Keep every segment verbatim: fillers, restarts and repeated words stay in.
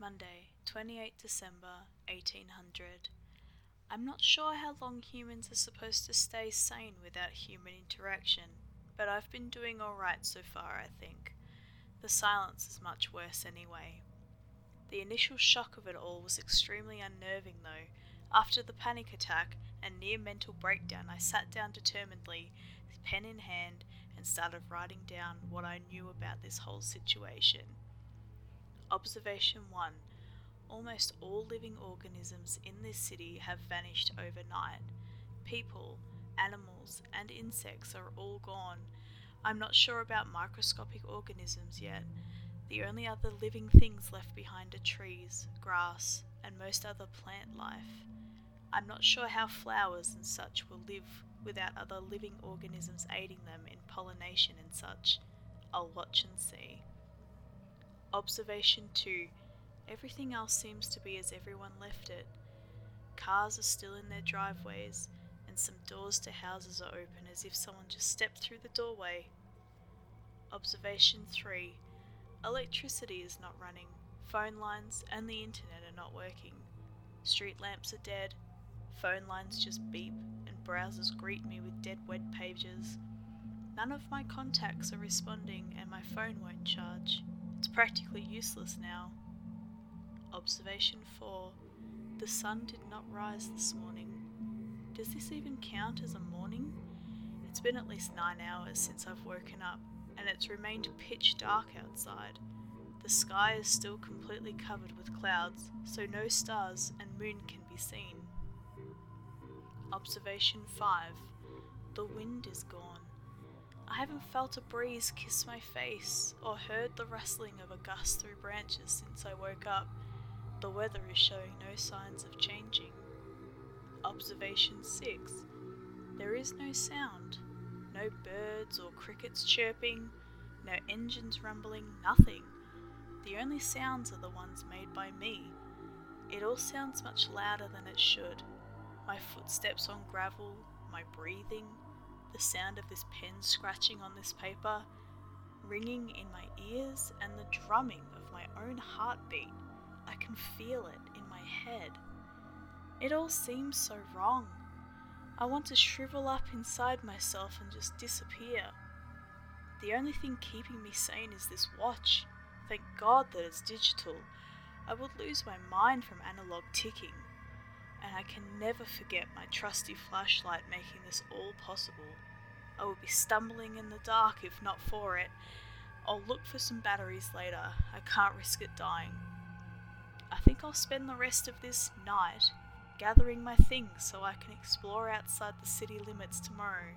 Monday, the twenty-eighth of December, eighteen hundred. I'm not sure how long humans are supposed to stay sane without human interaction, but I've been doing alright so far, I think. The silence is much worse anyway. The initial shock of it all was extremely unnerving though. After the panic attack and near mental breakdown, I sat down determinedly, pen in hand, and started writing down what I knew about this whole situation. Observation one. Almost all living organisms in this city have vanished overnight. People, animals, and insects are all gone. I'm not sure about microscopic organisms yet. The only other living things left behind are trees, grass, and most other plant life. I'm not sure how flowers and such will live without other living organisms aiding them in pollination and such. I'll watch and see. Observation two. Everything else seems to be as everyone left it. Cars are still in their driveways, and some doors to houses are open as if someone just stepped through the doorway. Observation three. Electricity is not running. Phone lines and the internet are not working. Street lamps are dead. Phone lines just beep, and browsers greet me with dead web pages. None of my contacts are responding, and my phone won't charge. It's practically useless now. Observation four. The sun did not rise this morning. Does this even count as a morning? It's been at least nine hours since I've woken up, and it's remained pitch dark outside. The sky is still completely covered with clouds, so no stars and moon can be seen. Observation five. The wind is gone. I haven't felt a breeze kiss my face, or heard the rustling of a gust through branches since I woke up. The weather is showing no signs of changing. Observation six. There is no sound. No birds or crickets chirping, no engines rumbling, nothing. The only sounds are the ones made by me. It all sounds much louder than it should. My footsteps on gravel, my breathing, the sound of this pen scratching on this paper, ringing in my ears, and the drumming of my own heartbeat. I can feel it in my head. It all seems so wrong. I want to shrivel up inside myself and just disappear. The only thing keeping me sane is this watch. Thank God that it's digital. I would lose my mind from analog ticking. And I can never forget my trusty flashlight making this all possible. I will be stumbling in the dark if not for it. I'll look for some batteries later. I can't risk it dying. I think I'll spend the rest of this night gathering my things so I can explore outside the city limits tomorrow.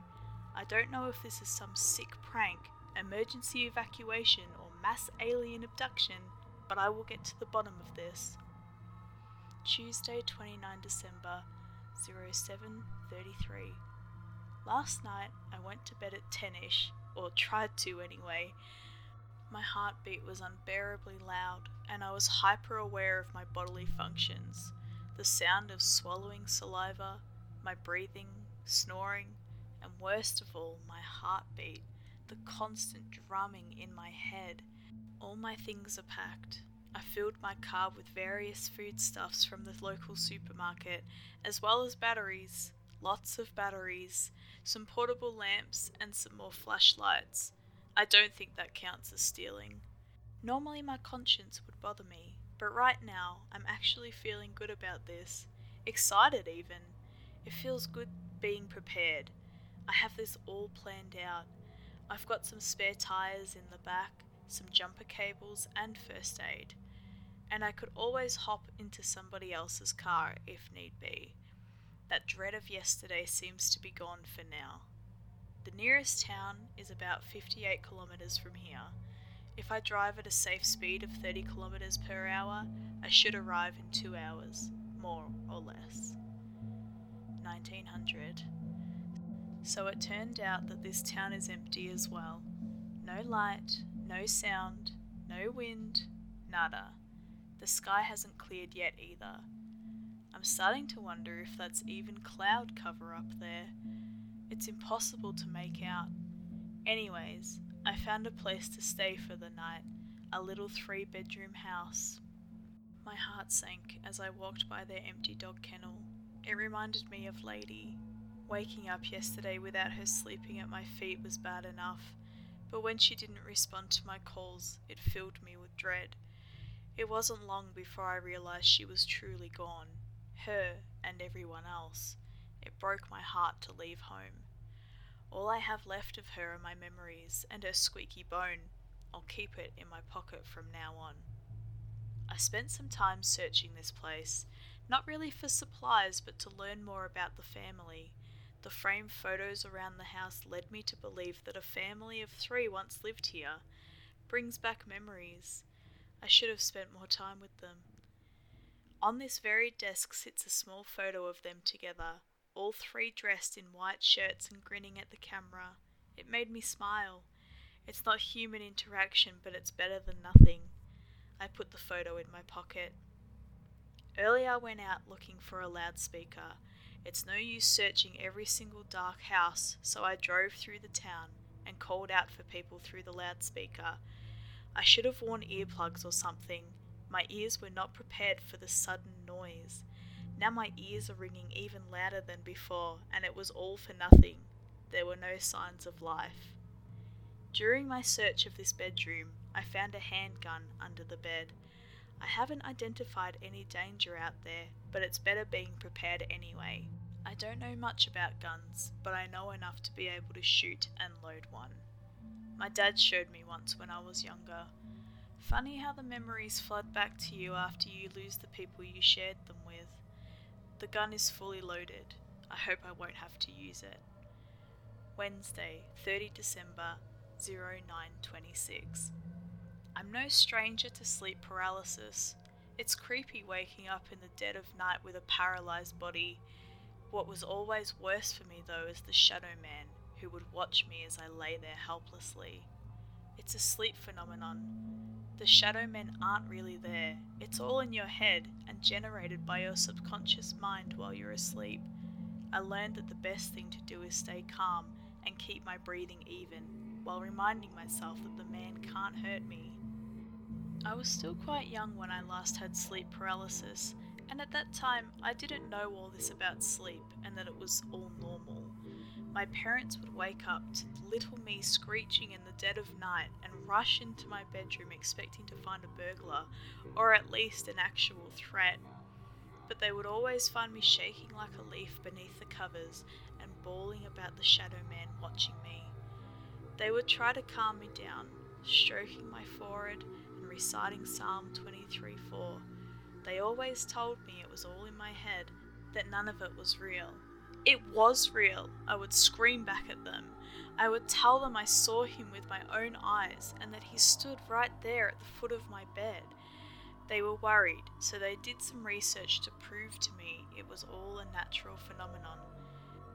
I don't know if this is some sick prank, emergency evacuation, or mass alien abduction, but I will get to the bottom of this. Tuesday, the twenty-ninth of December, seven thirty-three. Last night I went to bed at ten-ish, or tried to anyway. My heartbeat was unbearably loud, and I was hyper aware of my bodily functions. The sound of swallowing saliva, my breathing, snoring, and worst of all, my heartbeat, the constant drumming in my head. All my things are packed. I filled my car with various foodstuffs from the local supermarket, as well as batteries, lots of batteries, some portable lamps, and some more flashlights. I don't think that counts as stealing. Normally my conscience would bother me, but right now I'm actually feeling good about this. Excited even. It feels good being prepared. I have this all planned out. I've got some spare tyres in the back, some jumper cables, and first aid. And I could always hop into somebody else's car if need be. That dread of yesterday seems to be gone for now. The nearest town is about fifty-eight kilometres from here. If I drive at a safe speed of thirty kilometres per hour, I should arrive in two hours, more or less. nineteen hundred. So it turned out that this town is empty as well. No light, no sound, no wind, nada. The sky hasn't cleared yet either. I'm starting to wonder if that's even cloud cover up there. It's impossible to make out. Anyways, I found a place to stay for the night, a little three-bedroom house. My heart sank as I walked by their empty dog kennel. It reminded me of Lady. Waking up yesterday without her sleeping at my feet was bad enough, but when she didn't respond to my calls, it filled me with dread. It wasn't long before I realized she was truly gone, her and everyone else. It broke my heart to leave home. All I have left of her are my memories and her squeaky bone. I'll keep it in my pocket from now on. I spent some time searching this place, not really for supplies, but to learn more about the family. The framed photos around the house led me to believe that a family of three once lived here. Brings back memories. I should have spent more time with them. On this very desk sits a small photo of them together, all three dressed in white shirts and grinning at the camera. It made me smile. It's not human interaction, but it's better than nothing. I put the photo in my pocket. Earlier I went out looking for a loudspeaker. It's no use searching every single dark house, so I drove through the town and called out for people through the loudspeaker. I should have worn earplugs or something. My ears were not prepared for the sudden noise. Now my ears are ringing even louder than before, and it was all for nothing. There were no signs of life. During my search of this bedroom, I found a handgun under the bed. I haven't identified any danger out there, but it's better being prepared anyway. I don't know much about guns, but I know enough to be able to shoot and load one. My dad showed me once when I was younger. Funny how the memories flood back to you after you lose the people you shared them with. The gun is fully loaded. I hope I won't have to use it. Wednesday, the thirtieth of December, nine twenty-six. I'm no stranger to sleep paralysis. It's creepy waking up in the dead of night with a paralysed body. What was always worse for me though is the shadow man, who would watch me as I lay there helplessly. It's a sleep phenomenon. The shadow men aren't really there. It's all in your head and generated by your subconscious mind while you're asleep. I learned that the best thing to do is stay calm and keep my breathing even, while reminding myself that the man can't hurt me. I was still quite young when I last had sleep paralysis, and at that time I didn't know all this about sleep and that it was all normal. My parents would wake up to little me screeching in the dead of night and rush into my bedroom expecting to find a burglar, or at least an actual threat. But they would always find me shaking like a leaf beneath the covers and bawling about the shadow man watching me. They would try to calm me down, stroking my forehead, reciting Psalm twenty-three four. They always told me it was all in my head, that none of it was real. It was real! I would scream back at them. I would tell them I saw him with my own eyes and that he stood right there at the foot of my bed. They were worried, so they did some research to prove to me it was all a natural phenomenon.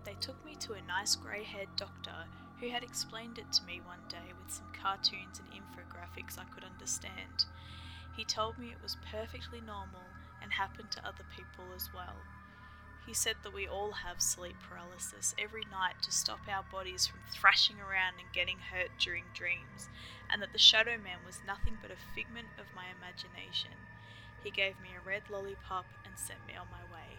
They took me to a nice grey-haired doctor who had explained it to me one day with some cartoons and infographics I could understand. He told me it was perfectly normal and happened to other people as well. He said that we all have sleep paralysis every night to stop our bodies from thrashing around and getting hurt during dreams, and that the shadow man was nothing but a figment of my imagination. He gave me a red lollipop and sent me on my way.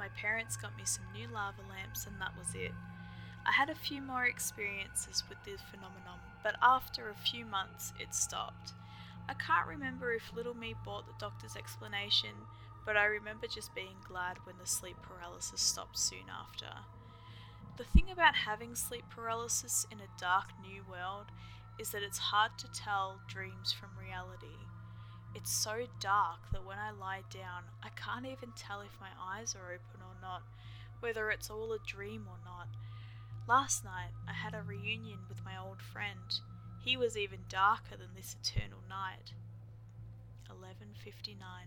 My parents got me some new lava lamps and that was it. I had a few more experiences with the phenomenon, but after a few months it stopped. I can't remember if little me bought the doctor's explanation, but I remember just being glad when the sleep paralysis stopped soon after. The thing about having sleep paralysis in a dark new world is that it's hard to tell dreams from reality. It's so dark that when I lie down, I can't even tell if my eyes are open or not, whether it's all a dream or not. Last night, I had a reunion with my old friend. He was even darker than this eternal night. eleven fifty-nine.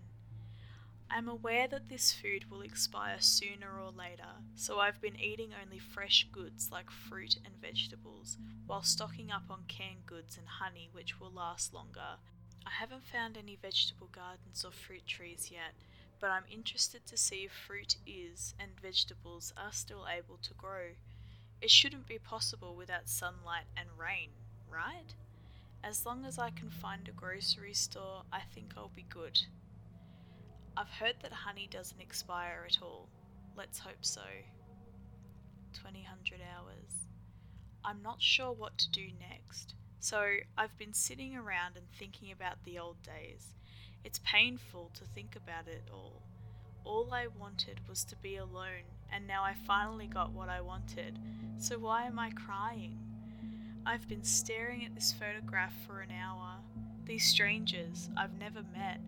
I'm aware that this food will expire sooner or later, so I've been eating only fresh goods like fruit and vegetables, while stocking up on canned goods and honey, which will last longer. I haven't found any vegetable gardens or fruit trees yet, but I'm interested to see if fruit is and vegetables are still able to grow. It shouldn't be possible without sunlight and rain, right? As long as I can find a grocery store, I think I'll be good. I've heard that honey doesn't expire at all. Let's hope so. twenty hundred hours. I'm not sure what to do next, so I've been sitting around and thinking about the old days. It's painful to think about it all. All I wanted was to be alone, and now I finally got what I wanted, so why am I crying? I've been staring at this photograph for an hour. These strangers I've never met,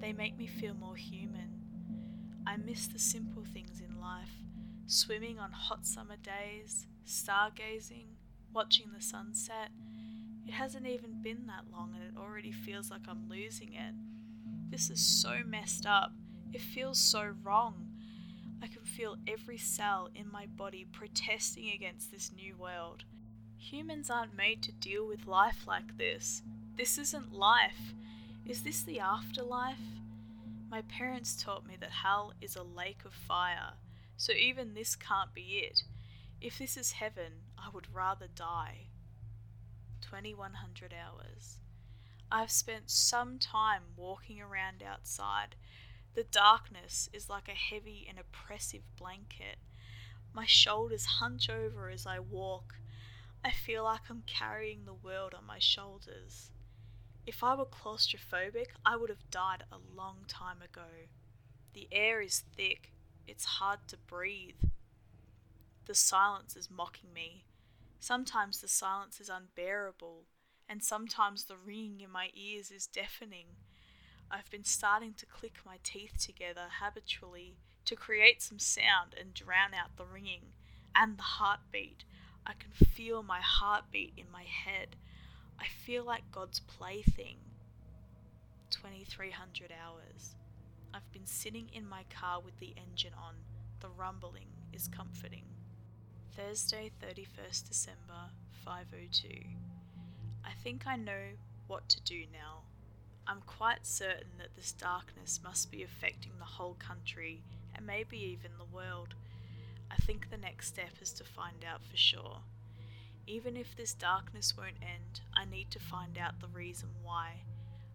they make me feel more human. I miss the simple things in life, swimming on hot summer days, stargazing, watching the sunset. It hasn't even been that long and it already feels like I'm losing it. This is so messed up. It feels so wrong. I can feel every cell in my body protesting against this new world. Humans aren't made to deal with life like this. This isn't life. Is this the afterlife? My parents taught me that hell is a lake of fire, so even this can't be it. If this is heaven, I would rather die. twenty-one hundred hours. I've spent some time walking around outside. The darkness is like a heavy and oppressive blanket. My shoulders hunch over as I walk. I feel like I'm carrying the world on my shoulders. If I were claustrophobic, I would have died a long time ago. The air is thick. It's hard to breathe. The silence is mocking me. Sometimes the silence is unbearable, and sometimes the ringing in my ears is deafening. I've been starting to click my teeth together habitually to create some sound and drown out the ringing and the heartbeat. I can feel my heartbeat in my head. I feel like God's plaything. twenty-three hundred hours. I've been sitting in my car with the engine on. The rumbling is comforting. Thursday, thirty-first of December, five oh two. I think I know what to do now. I'm quite certain that this darkness must be affecting the whole country and maybe even the world. I think the next step is to find out for sure. Even if this darkness won't end, I need to find out the reason why.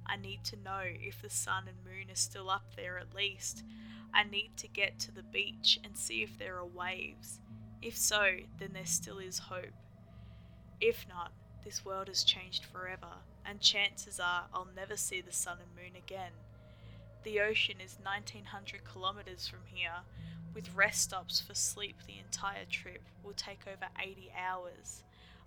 I need to know if the sun and moon are still up there at least. I need to get to the beach and see if there are waves. If so, then there still is hope. If not, this world has changed forever, and chances are I'll never see the sun and moon again. The ocean is nineteen hundred kilometers from here. With rest stops for sleep, the entire trip will take over eighty hours.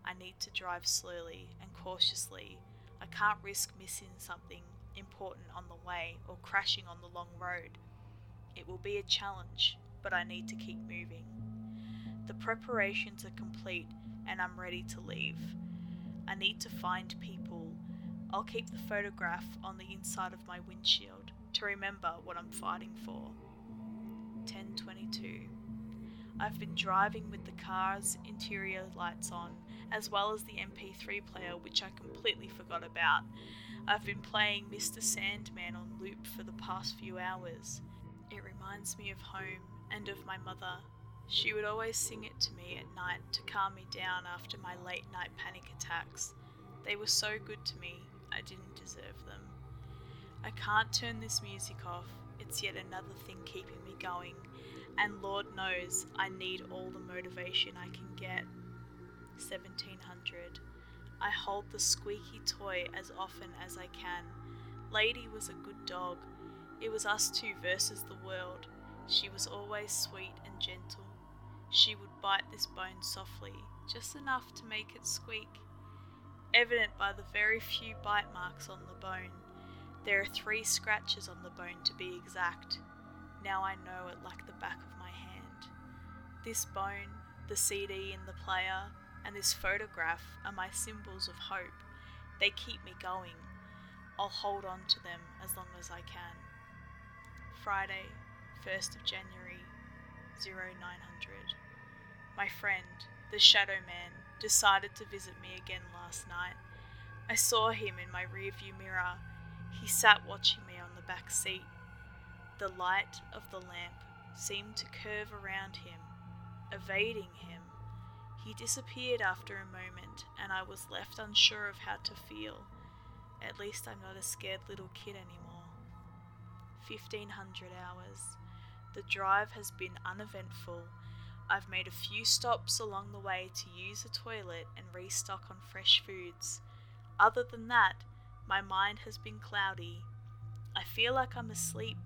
I need to drive slowly and cautiously. I can't risk missing something important on the way or crashing on the long road. It will be a challenge, but I need to keep moving. The preparations are complete and I'm ready to leave. I need to find people. I'll keep the photograph on the inside of my windshield to remember what I'm fighting for. ten twenty-two. I've been driving with the car's interior lights on, as well as the M P three player, which I completely forgot about. I've been playing Mister Sandman on loop for the past few hours. It reminds me of home and of my mother. She would always sing it to me at night to calm me down after my late night panic attacks. They were so good to me, I didn't deserve them. I can't turn this music off. It's yet another thing keeping me going, and Lord knows I need all the motivation I can get. seventeen hundred. I hold the squeaky toy as often as I can. Lady was a good dog. It was us two versus the world. She was always sweet and gentle. She would bite this bone softly, just enough to make it squeak, evident by the very few bite marks on the bone. There are three scratches on the bone to be exact. Now I know it like the back of my hand. This bone, the C D in the player, and this photograph are my symbols of hope. They keep me going. I'll hold on to them as long as I can. Friday, first of January, nine hundred. My friend, the Shadow Man, decided to visit me again last night. I saw him in my rearview mirror. He sat watching me on the back seat. The light of the lamp seemed to curve around him, evading him. He disappeared after a moment, and I was left unsure of how to feel. At least I'm not a scared little kid anymore. fifteen hundred hours. The drive has been uneventful. I've made a few stops along the way to use a toilet and restock on fresh foods. Other than that, my mind has been cloudy. I feel like I'm asleep.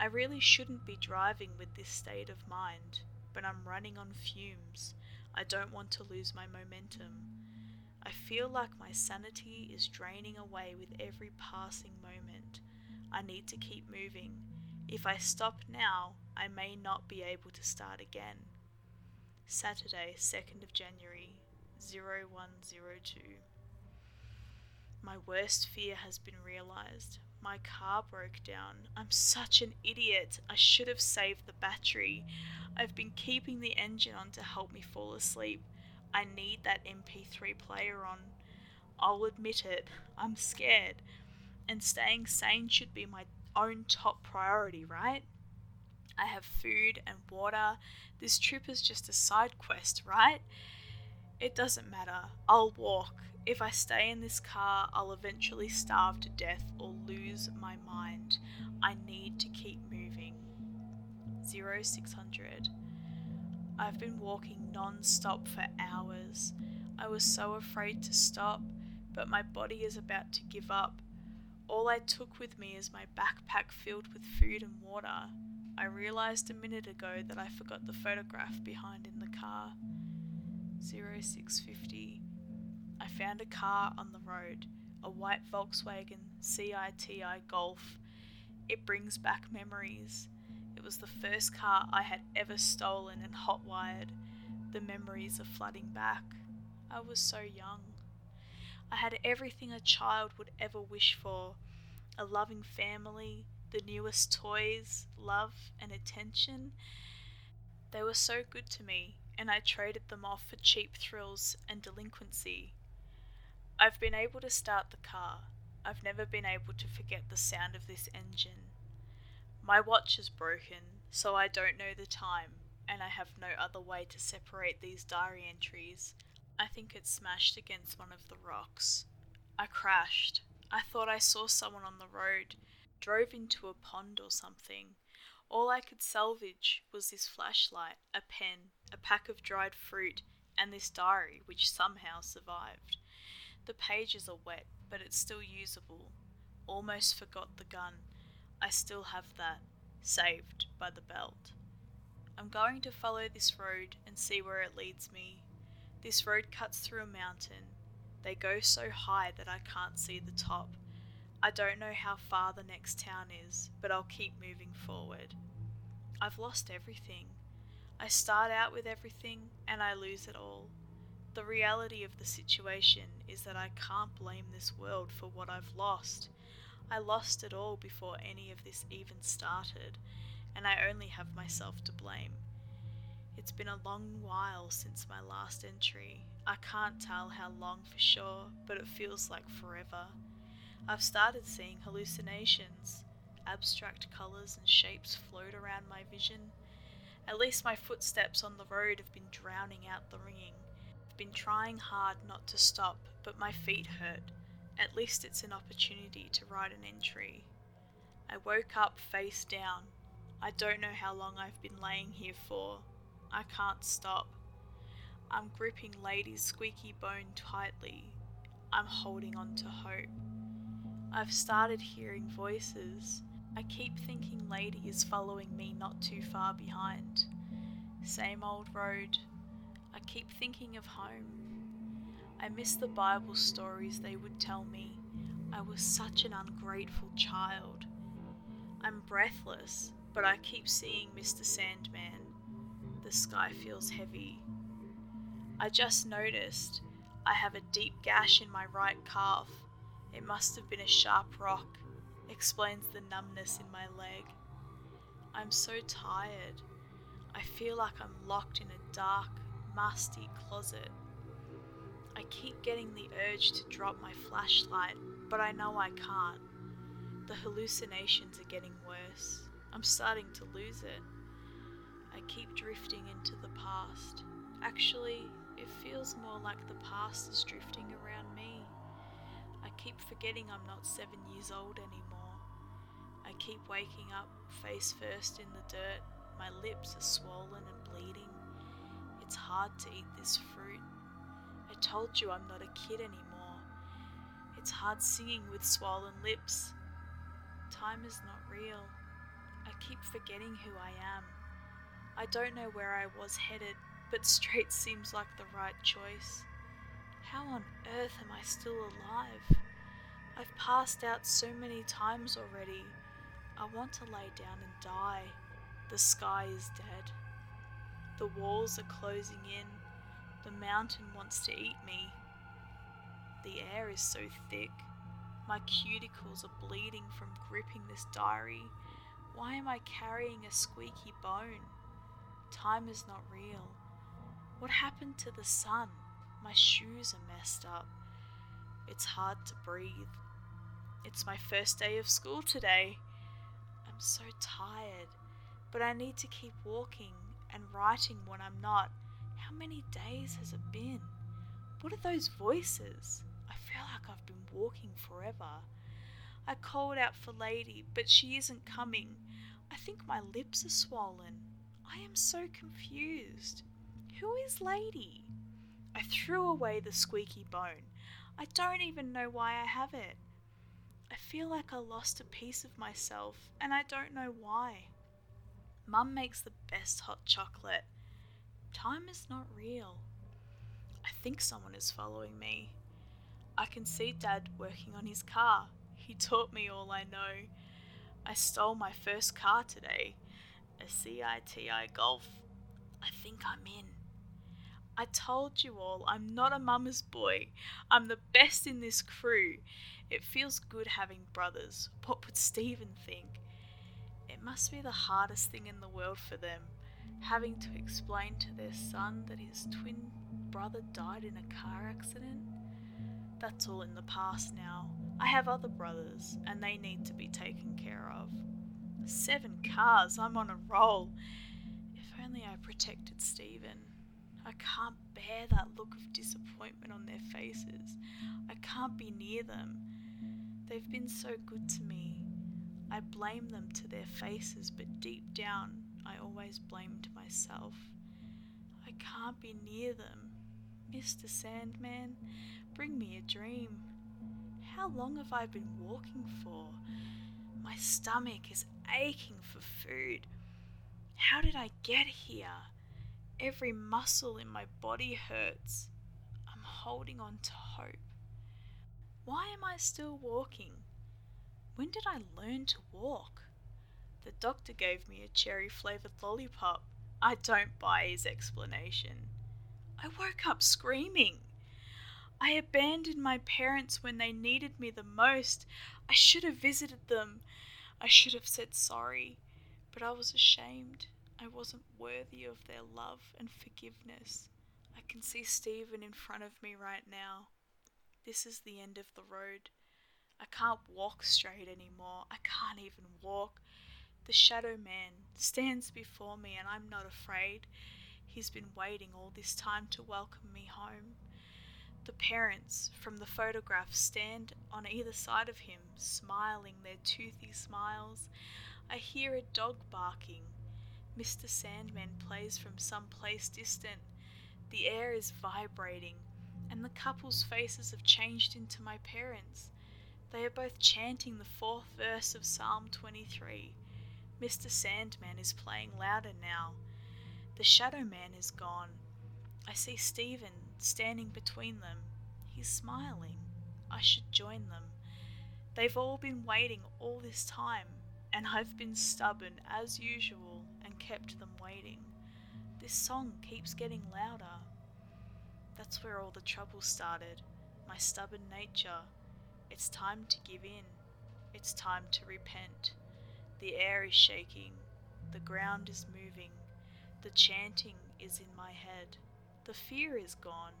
I really shouldn't be driving with this state of mind, but I'm running on fumes. I don't want to lose my momentum. I feel like my sanity is draining away with every passing moment. I need to keep moving. If I stop now, I may not be able to start again. Saturday, second of January, oh one oh two. My worst fear has been realised. My car broke down. I'm such an idiot. I should have saved the battery. I've been keeping the engine on to help me fall asleep. I need that M P three player on. I'll admit it, I'm scared. And staying sane should be my own top priority, right? I have food and water. This trip is just a side quest, right? It doesn't matter. I'll walk. If I stay in this car, I'll eventually starve to death or lose my mind. I need to keep moving. oh six hundred. I've been walking non-stop for hours. I was so afraid to stop, but my body is about to give up. All I took with me is my backpack filled with food and water. I realised a minute ago that I forgot the photograph behind in the car. oh six fifty. I found a car on the road, a white Volkswagen C I T I Golf. It brings back memories. It was the first car I had ever stolen and hotwired. The memories are flooding back. I was so young. I had everything a child would ever wish for. A loving family, the newest toys, love and attention. They were so good to me, and I traded them off for cheap thrills and delinquency. I've been able to start the car. I've never been able to forget the sound of this engine. My watch is broken, so I don't know the time, and I have no other way to separate these diary entries. I think it smashed against one of the rocks. I crashed. I thought I saw someone on the road, drove into a pond or something. All I could salvage was this flashlight, a pen, a pack of dried fruit, and this diary, which somehow survived. The pages are wet, but it's still usable. Almost forgot the gun. I still have that, saved by the belt. I'm going to follow this road and see where it leads me. This road cuts through a mountain. They go so high that I can't see the top. I don't know how far the next town is, but I'll keep moving forward. I've lost everything. I start out with everything and I lose it all. The reality of the situation is that I can't blame this world for what I've lost. I lost it all before any of this even started, and I only have myself to blame. It's been a long while since my last entry. I can't tell how long for sure, but it feels like forever. I've started seeing hallucinations. Abstract colours and shapes float around my vision. At least my footsteps on the road have been drowning out the ringing. I've been trying hard not to stop, but my feet hurt. At least it's an opportunity to write an entry. I woke up face down. I don't know how long I've been laying here for. I can't stop. I'm gripping Lady's squeaky bone tightly. I'm holding on to hope. I've started hearing voices. I keep thinking Lady is following me not too far behind. Same old road. I keep thinking of home. I miss the Bible stories they would tell me. I was such an ungrateful child. I'm breathless, but I keep seeing Mister Sandman. The sky feels heavy. I just noticed I have a deep gash in my right calf. It must have been a sharp rock. Explains the numbness in my leg. I'm so tired. I feel like I'm locked in a dark, musty closet. I keep getting the urge to drop my flashlight, but I know I can't. The hallucinations are getting worse. I'm starting to lose it. I keep drifting into the past. Actually, it feels more like the past is drifting around me. I keep forgetting I'm not seven years old anymore. I I keep waking up face first in the dirt. My lips are swollen and bleeding. It's hard to eat this fruit. I told you I'm not a kid anymore. It's hard singing with swollen lips. Time is not real. I keep forgetting who I am. I don't know where I was headed, but straight seems like the right choice. How on earth am I still alive? I've passed out so many times already. I want to lay down and die. The sky is dead. The walls are closing in. The mountain wants to eat me. The air is so thick. My cuticles are bleeding from gripping this diary. Why am I carrying a squeaky bone? Time is not real. What happened to the sun? My shoes are messed up. It's hard to breathe. It's my first day of school today. I'm so tired, but I need to keep walking and writing when I'm not. How many days has it been? What are those voices? I feel like I've been walking forever. I called out for Lady, but she isn't coming. I think my lips are swollen. I am so confused. Who is Lady? I threw away the squeaky bone. I don't even know why I have it. I feel like I lost a piece of myself, and I don't know why. Mum makes the best hot chocolate. Time is not real. I think someone is following me. I can see Dad working on his car. He taught me all I know. I stole my first car today, a C I T I Golf. I think I'm in. I told you all I'm not a mama's boy. I'm the best in this crew. It feels good having brothers. What would Stephen think? It must be the hardest thing in the world for them, having to explain to their son that his twin brother died in a car accident. That's all in the past now. I have other brothers, and they need to be taken care of. Seven cars, I'm on a roll. If only I protected Stephen. I can't bear that look of disappointment on their faces. I can't be near them. They've been so good to me. I blame them to their faces, but deep down, I always blamed myself. I can't be near them. Mister Sandman, bring me a dream. How long have I been walking for? My stomach is aching for food. How did I get here? Every muscle in my body hurts. I'm holding on to hope. Why am I still walking? When did I learn to walk? The doctor gave me a cherry-flavoured lollipop. I don't buy his explanation. I woke up screaming. I abandoned my parents when they needed me the most. I should have visited them. I should have said sorry, but I was ashamed. I wasn't worthy of their love and forgiveness. I can see Stephen in front of me right now. This is the end of the road. I can't walk straight anymore. I can't even walk. The shadow man stands before me and I'm not afraid. He's been waiting all this time to welcome me home. The parents from the photograph stand on either side of him, smiling their toothy smiles. I hear a dog barking. Mister Sandman plays from some place distant. The air is vibrating, and the couple's faces have changed into my parents. They are both chanting the fourth verse of Psalm twenty-three. Mister Sandman is playing louder now. The shadow man is gone. I see Stephen standing between them. He's smiling. I should join them. They've all been waiting all this time, and I've been stubborn as usual, kept them waiting. This song keeps getting louder. That's where all the trouble started, my stubborn nature. It's time to give in. It's time to repent. The air is shaking. The ground is moving. The chanting is in my head. The fear is gone.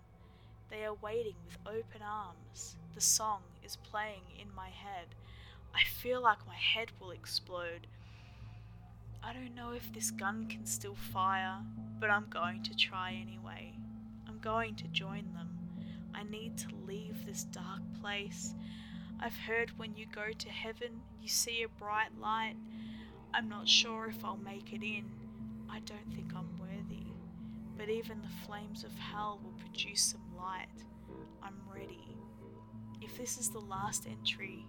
They are waiting with open arms. The song is playing in my head. I feel like my head will explode. I don't know if this gun can still fire, but I'm going to try anyway. I'm going to join them. I need to leave this dark place. I've heard when you go to heaven, you see a bright light. I'm not sure if I'll make it in. I don't think I'm worthy. But even the flames of hell will produce some light. I'm ready. If this is the last entry,